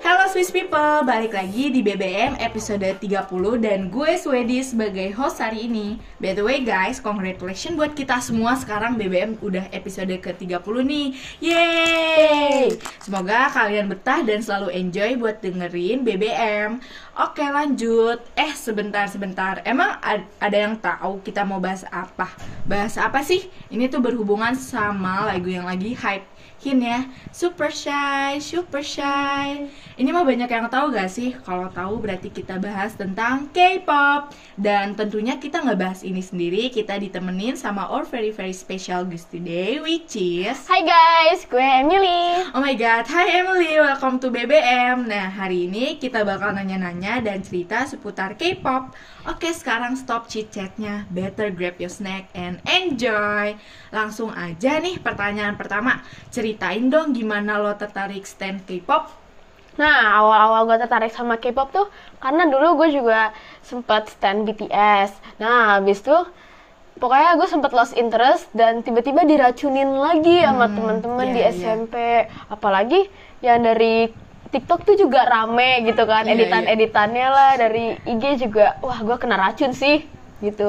Halo Swiss People, balik lagi di BBM episode 30 dan gue Swedi sebagai host hari ini. By the way guys, congratulations buat kita semua, sekarang BBM udah episode ke-30 nih. Yeay! Semoga kalian betah dan selalu enjoy buat dengerin BBM. Oke lanjut, sebentar. Emang ada yang tahu kita mau bahas apa? Bahas apa sih? Ini tuh berhubungan sama lagu yang lagi hype ya, Super Shy. Ini mah banyak yang tahu gak sih? Kalau tahu berarti kita bahas tentang K-pop. Dan tentunya kita nggak bahas ini sendiri, kita ditemenin sama our very special guest today, which is... Hi guys, gue Emily. Oh my god, hi Emily, welcome to BBM. Nah, hari ini kita bakal nanya-nanya dan cerita seputar K-pop. Oke, sekarang stop chit-chatnya, better grab your snack and enjoy. Langsung aja nih pertanyaan pertama, ceritain dong gimana lo tertarik stand K-pop? Nah, awal-awal gue tertarik sama K-pop tuh karena dulu gue juga sempat stan BTS. Nah, habis tuh pokoknya gue sempat lost interest dan tiba-tiba diracunin lagi sama teman-teman di SMP. Apalagi yang dari TikTok tuh juga rame gitu kan, editan-editannya lah, dari IG juga. Wah, gue kena racun sih. Gitu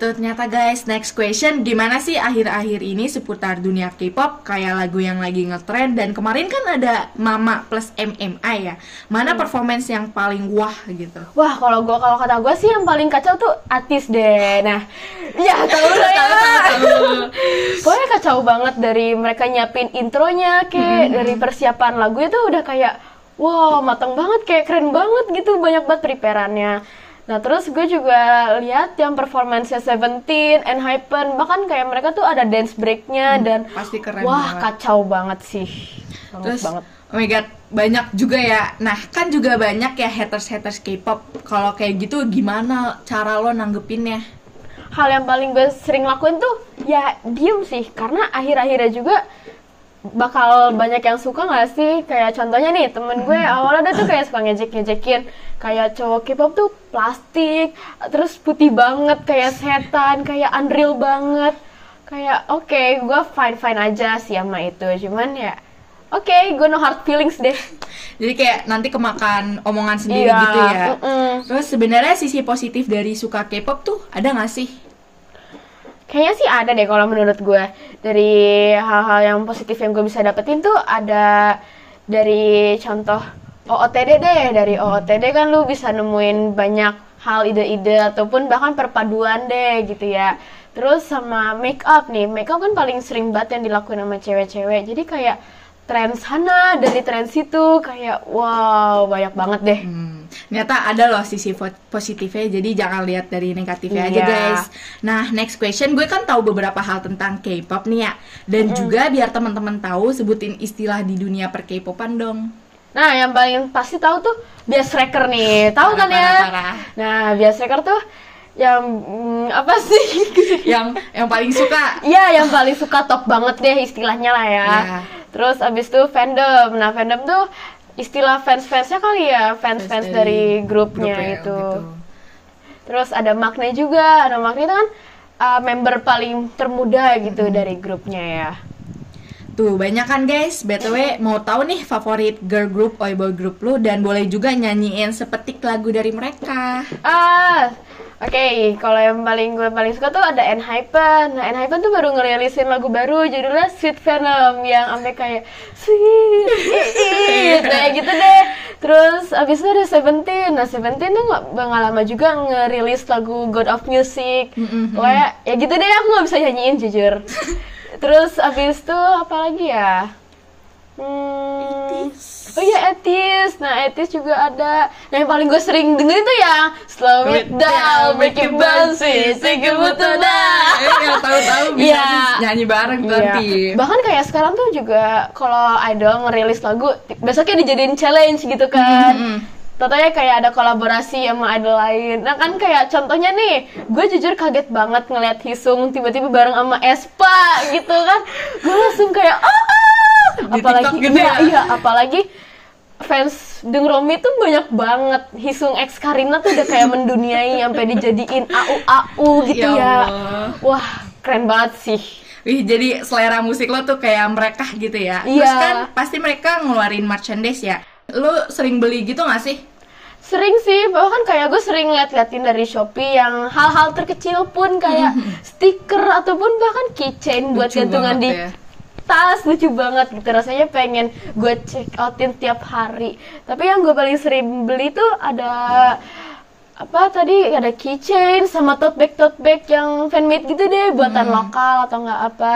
ternyata guys. Next question, gimana sih akhir-akhir ini seputar dunia K-pop, kayak lagu yang lagi ngetrend? Dan kemarin kan ada Mama plus MMI ya, mana performance yang paling wah gitu? Wah, kalau kata gue sih yang paling kacau tuh Etis deh. Nah ya tahu. Pokoknya kacau banget, dari mereka nyiapin intronya kayak dari persiapan lagunya tuh udah kayak wow, matang banget, kayak keren banget gitu, banyak banget preparannya. Nah terus gue juga lihat yang performance-nya Seventeen, Enhypen, bahkan kayak mereka tuh ada dance break-nya dan pasti keren banget. Kacau banget sih. Terus, oh my god, banyak juga ya. Nah, kan juga banyak ya haters-haters K-pop. Kalau kayak gitu gimana cara lo nanggepinnya? Hal yang paling gue sering lakuin tuh ya diem sih, karena akhir-akhirnya juga bakal banyak yang suka gak sih? Kayak contohnya nih, temen gue awalnya dia tuh kayak suka ngejek-ngejekin, kayak cowok K-pop tuh plastik, terus putih banget, kayak setan, kayak unreal banget. Kayak oke, gue fine-fine aja sih sama itu, cuman ya oke, gue no hard feelings deh. Jadi kayak nanti kemakan omongan sendiri gitu ya. Terus sebenarnya sisi positif dari suka K-pop tuh ada gak sih? Kayaknya sih ada deh kalau menurut gue. Dari hal-hal yang positif yang gue bisa dapetin tuh ada dari contoh OOTD deh. Dari OOTD kan lu bisa nemuin banyak hal, ide-ide, ataupun bahkan perpaduan deh gitu ya. Terus sama make up kan paling sering banget yang dilakuin sama cewek-cewek. Jadi kayak tren sana, dari tren situ, kayak wow, banyak banget deh. Ternyata ada loh sisi positifnya, jadi jangan lihat dari negatifnya aja guys. Nah, next question, gue kan tahu beberapa hal tentang K-pop nih ya. Dan juga biar teman-teman tahu, sebutin istilah di dunia per K-popan dong. Nah, yang paling pasti tahu tuh bias-racker nih, tahu kan ya? Parah. Nah, bias-racker tuh yang apa sih? yang paling suka. Iya, yang paling suka, top banget deh istilahnya lah ya. Terus abis itu fandom. Nah, fandom tuh istilah fans-fansnya kali ya, fans-fans dari grupnya gitu. Terus ada makna juga, itu kan member paling termuda gitu dari grupnya ya. Tuh, banyak kan guys. BTW, mau tahu nih favorit girl group, oi boy group lu, dan boleh juga nyanyiin sepetik lagu dari mereka. Oke, kalau yang gue paling suka tuh ada Enhypen. Nah, Enhypen tuh baru ngerilisin lagu baru, judulnya Sweet Venom, yang sampai kayak sweet, kayak gitu deh. Terus abis itu ada Seventeen. Nah, Seventeen tuh nggak lama juga ngerilis lagu God of Music. Wah, ya gitu deh, aku nggak bisa nyanyiin jujur. Terus abis itu apa lagi ya? Etis. Nah, Etis juga ada. Nah, yang paling gue sering dengerin tuh yang Slow It Down, Break It Down, Sweet Venom. Tahu-tahu bisa nyanyi bareng nanti. Bahkan kayak sekarang tuh juga kalau idol ngerilis lagu, besoknya dijadiin challenge gitu kan. Contohnya kayak ada kolaborasi sama idol lain. Nah kan kayak contohnya nih, gue jujur kaget banget ngelihat Heeseung tiba-tiba bareng sama aespa gitu kan. Gue langsung kayak apalagi fans Dengromi tuh banyak banget. Heeseung X Karina tuh udah kayak menduniai sampai dijadiin AU gitu ya. Wah, keren banget sih. Wih, jadi selera musik lo tuh kayak mereka gitu ya. Terus kan pasti mereka ngeluarin merchandise ya. Lu sering beli gitu gak sih? Sering sih, bahkan kayak gue sering liat-liatin dari Shopee yang hal-hal terkecil pun kayak stiker ataupun bahkan keychain buat gantungan di ya. Tas, lucu banget gitu, rasanya pengen gue check outin tiap hari. Tapi yang gue paling sering beli tuh ada apa tadi, ada keychain sama tote bag yang fanmade gitu deh, buatan lokal atau nggak apa.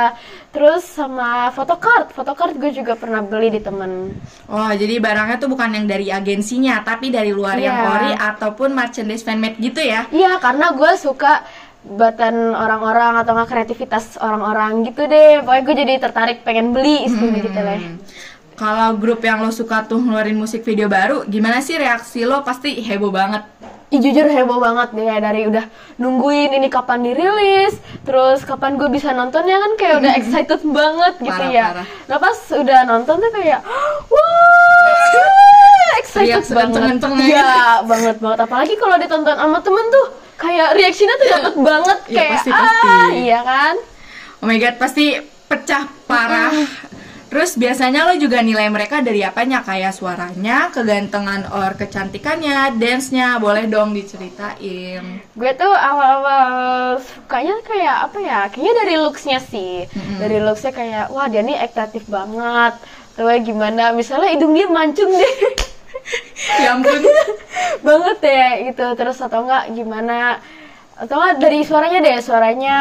Terus sama photocard gue juga pernah beli di temen. Oh, jadi barangnya tuh bukan yang dari agensinya tapi dari luar, yang ori ataupun merchandise fanmade gitu ya? Iya, karena gue suka buatan orang-orang atau nggak kreativitas orang-orang gitu deh, pokoknya gue jadi tertarik pengen beli gitu lah. Kalau grup yang lo suka tuh ngeluarin musik video baru, gimana sih reaksi lo? Pasti heboh banget. Ih, jujur heboh banget deh, dari udah nungguin ini kapan dirilis, terus kapan gue bisa nontonnya, kan kayak udah excited banget gitu. Parah. Nah pas udah nonton tuh kayak wah, excited banget. Iya, banget. Apalagi kalau ditonton sama temen tuh kayak reaksinya tuh dapet banget, kayak pasti. Iya kan? Oh my god, pasti pecah parah. Terus biasanya lo juga nilai mereka dari apanya? Kayak suaranya, kegantengan, or kecantikannya, dance-nya. Boleh dong diceritain. Gue tuh awal-awal sukanya kayak apa ya? Kayaknya dari looks-nya sih. Dari looks-nya kayak, wah dia nih aktif banget. Terus gimana? Misalnya hidung dia mancung deh. Ya ampun. Banget ya gitu. Terus atau enggak gimana? Atau enggak dari suaranya deh, suaranya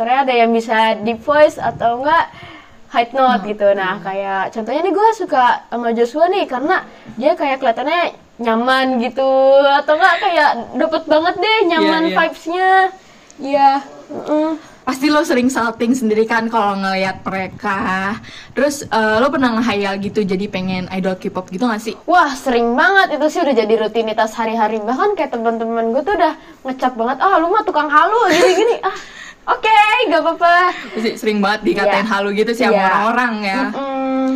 ada yang bisa deep voice atau enggak high note gitu. Nah, kayak contohnya nih gue suka sama Joshua nih karena dia kayak kelihatannya nyaman gitu, atau enggak kayak dapet banget deh nyaman vibes-nya. Iya. Pasti lo sering salting sendiri kan kalau ngelihat mereka. Terus lo pernah ngehayal gitu jadi pengen idol K-pop gitu gak sih? Wah, sering banget, itu sih udah jadi rutinitas hari-hari. Bahkan kayak teman-teman gue tuh udah ngecap banget, ah lu mah tukang halu gini-gini. Oke, gak apa-apa. Sering banget dikatain halu gitu sih sama orang-orang ya.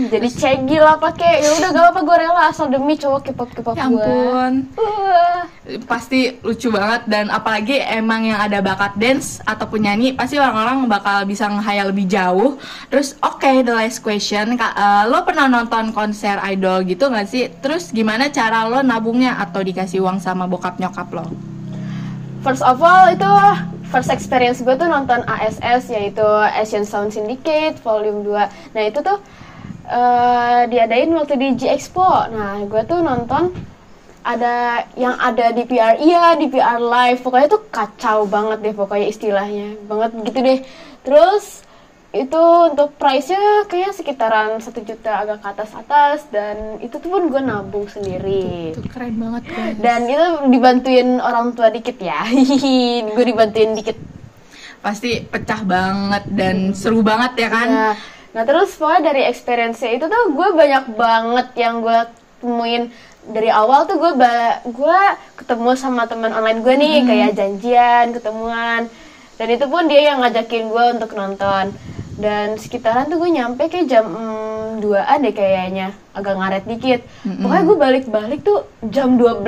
Jadi cegi lah pakai. Ya udah gak apa-apa, gue rela asal demi cowok K-pop gue. Ya ampun. Pasti lucu banget, dan apalagi emang yang ada bakat dance ataupun nyanyi, pasti orang-orang bakal bisa ngehayal lebih jauh. Terus oke, the last question. Lo pernah nonton konser idol gitu gak sih? Terus gimana cara lo nabungnya atau dikasih uang sama bokap nyokap lo? First of all, itu first experience gue tuh nonton ASS, yaitu Asian Sound Syndicate Volume 2. Nah itu tuh diadain waktu di G-Expo. Nah gue tuh nonton ada yang ada di di PR-Live. Pokoknya tuh kacau banget deh, pokoknya istilahnya banget gitu deh. Terus itu untuk price-nya kayaknya sekitaran 1 juta agak ke atas, dan itu tuh pun gue nabung sendiri. Itu keren banget guys. Dan itu dibantuin orang tua dikit ya. Gue dibantuin dikit. Pasti pecah banget dan seru banget ya kan. Ya. Nah terus pokoknya dari experience-nya itu tuh gue banyak banget yang gue temuin. Dari awal tuh gue ketemu sama teman online gue nih, kayak janjian, ketemuan. Dan itu pun dia yang ngajakin gue untuk nonton. Dan sekitaran tuh gue nyampe kayak jam 2-an deh kayaknya, agak ngaret dikit. Pokoknya gue balik-balik tuh jam 12.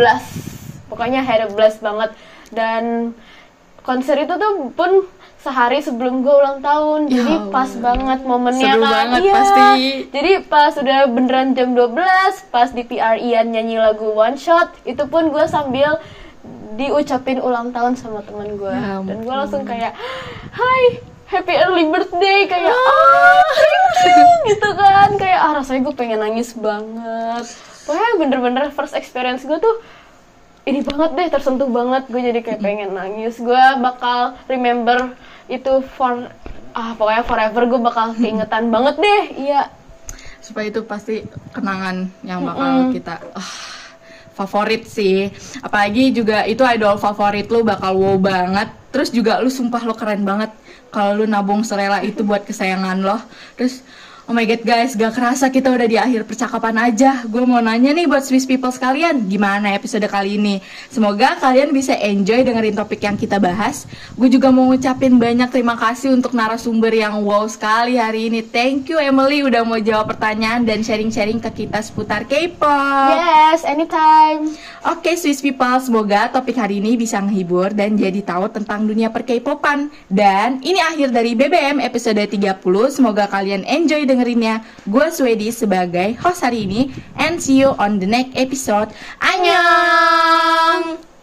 Pokoknya had a blast banget. Dan konser itu tuh pun sehari sebelum gue ulang tahun. Jadi pas banget momennya. Seru banget pasti. Jadi pas udah beneran jam 12, pas di PR Ian nyanyi lagu One Shot, itu pun gue sambil diucapin ulang tahun sama teman gue. Dan gue langsung kayak, "Hai, happy early birthday," kayak thank you gitu kan. Kayak rasanya gue pengen nangis banget. Pokoknya bener-bener first experience gue tuh ini banget deh, tersentuh banget. Gue jadi kayak pengen nangis. Gue bakal remember itu pokoknya forever. Gue bakal keingetan banget deh. Iya. Supaya itu pasti kenangan yang bakal kita favorit sih. Apalagi juga itu idol favorit lu bakal wow banget. Terus juga lu sumpah lu keren banget kalau lu nabung serela itu buat kesayangan lo. Terus oh my god guys, gak kerasa kita udah di akhir percakapan aja. Gue mau nanya nih buat Swiss people sekalian, gimana episode kali ini? Semoga kalian bisa enjoy dengerin topik yang kita bahas. Gue juga mau ngucapin banyak terima kasih untuk narasumber yang wow sekali hari ini. Thank you Emily udah mau jawab pertanyaan dan sharing-sharing ke kita seputar K-pop. Yes, anytime. Oke, Swiss people, semoga topik hari ini bisa menghibur dan jadi tahu tentang dunia per K-popan. Dan ini akhir dari BBM episode 30. Semoga kalian enjoy dengan dengerinnya. Gue Swedi sebagai host hari ini, and see you on the next episode. Annyeong!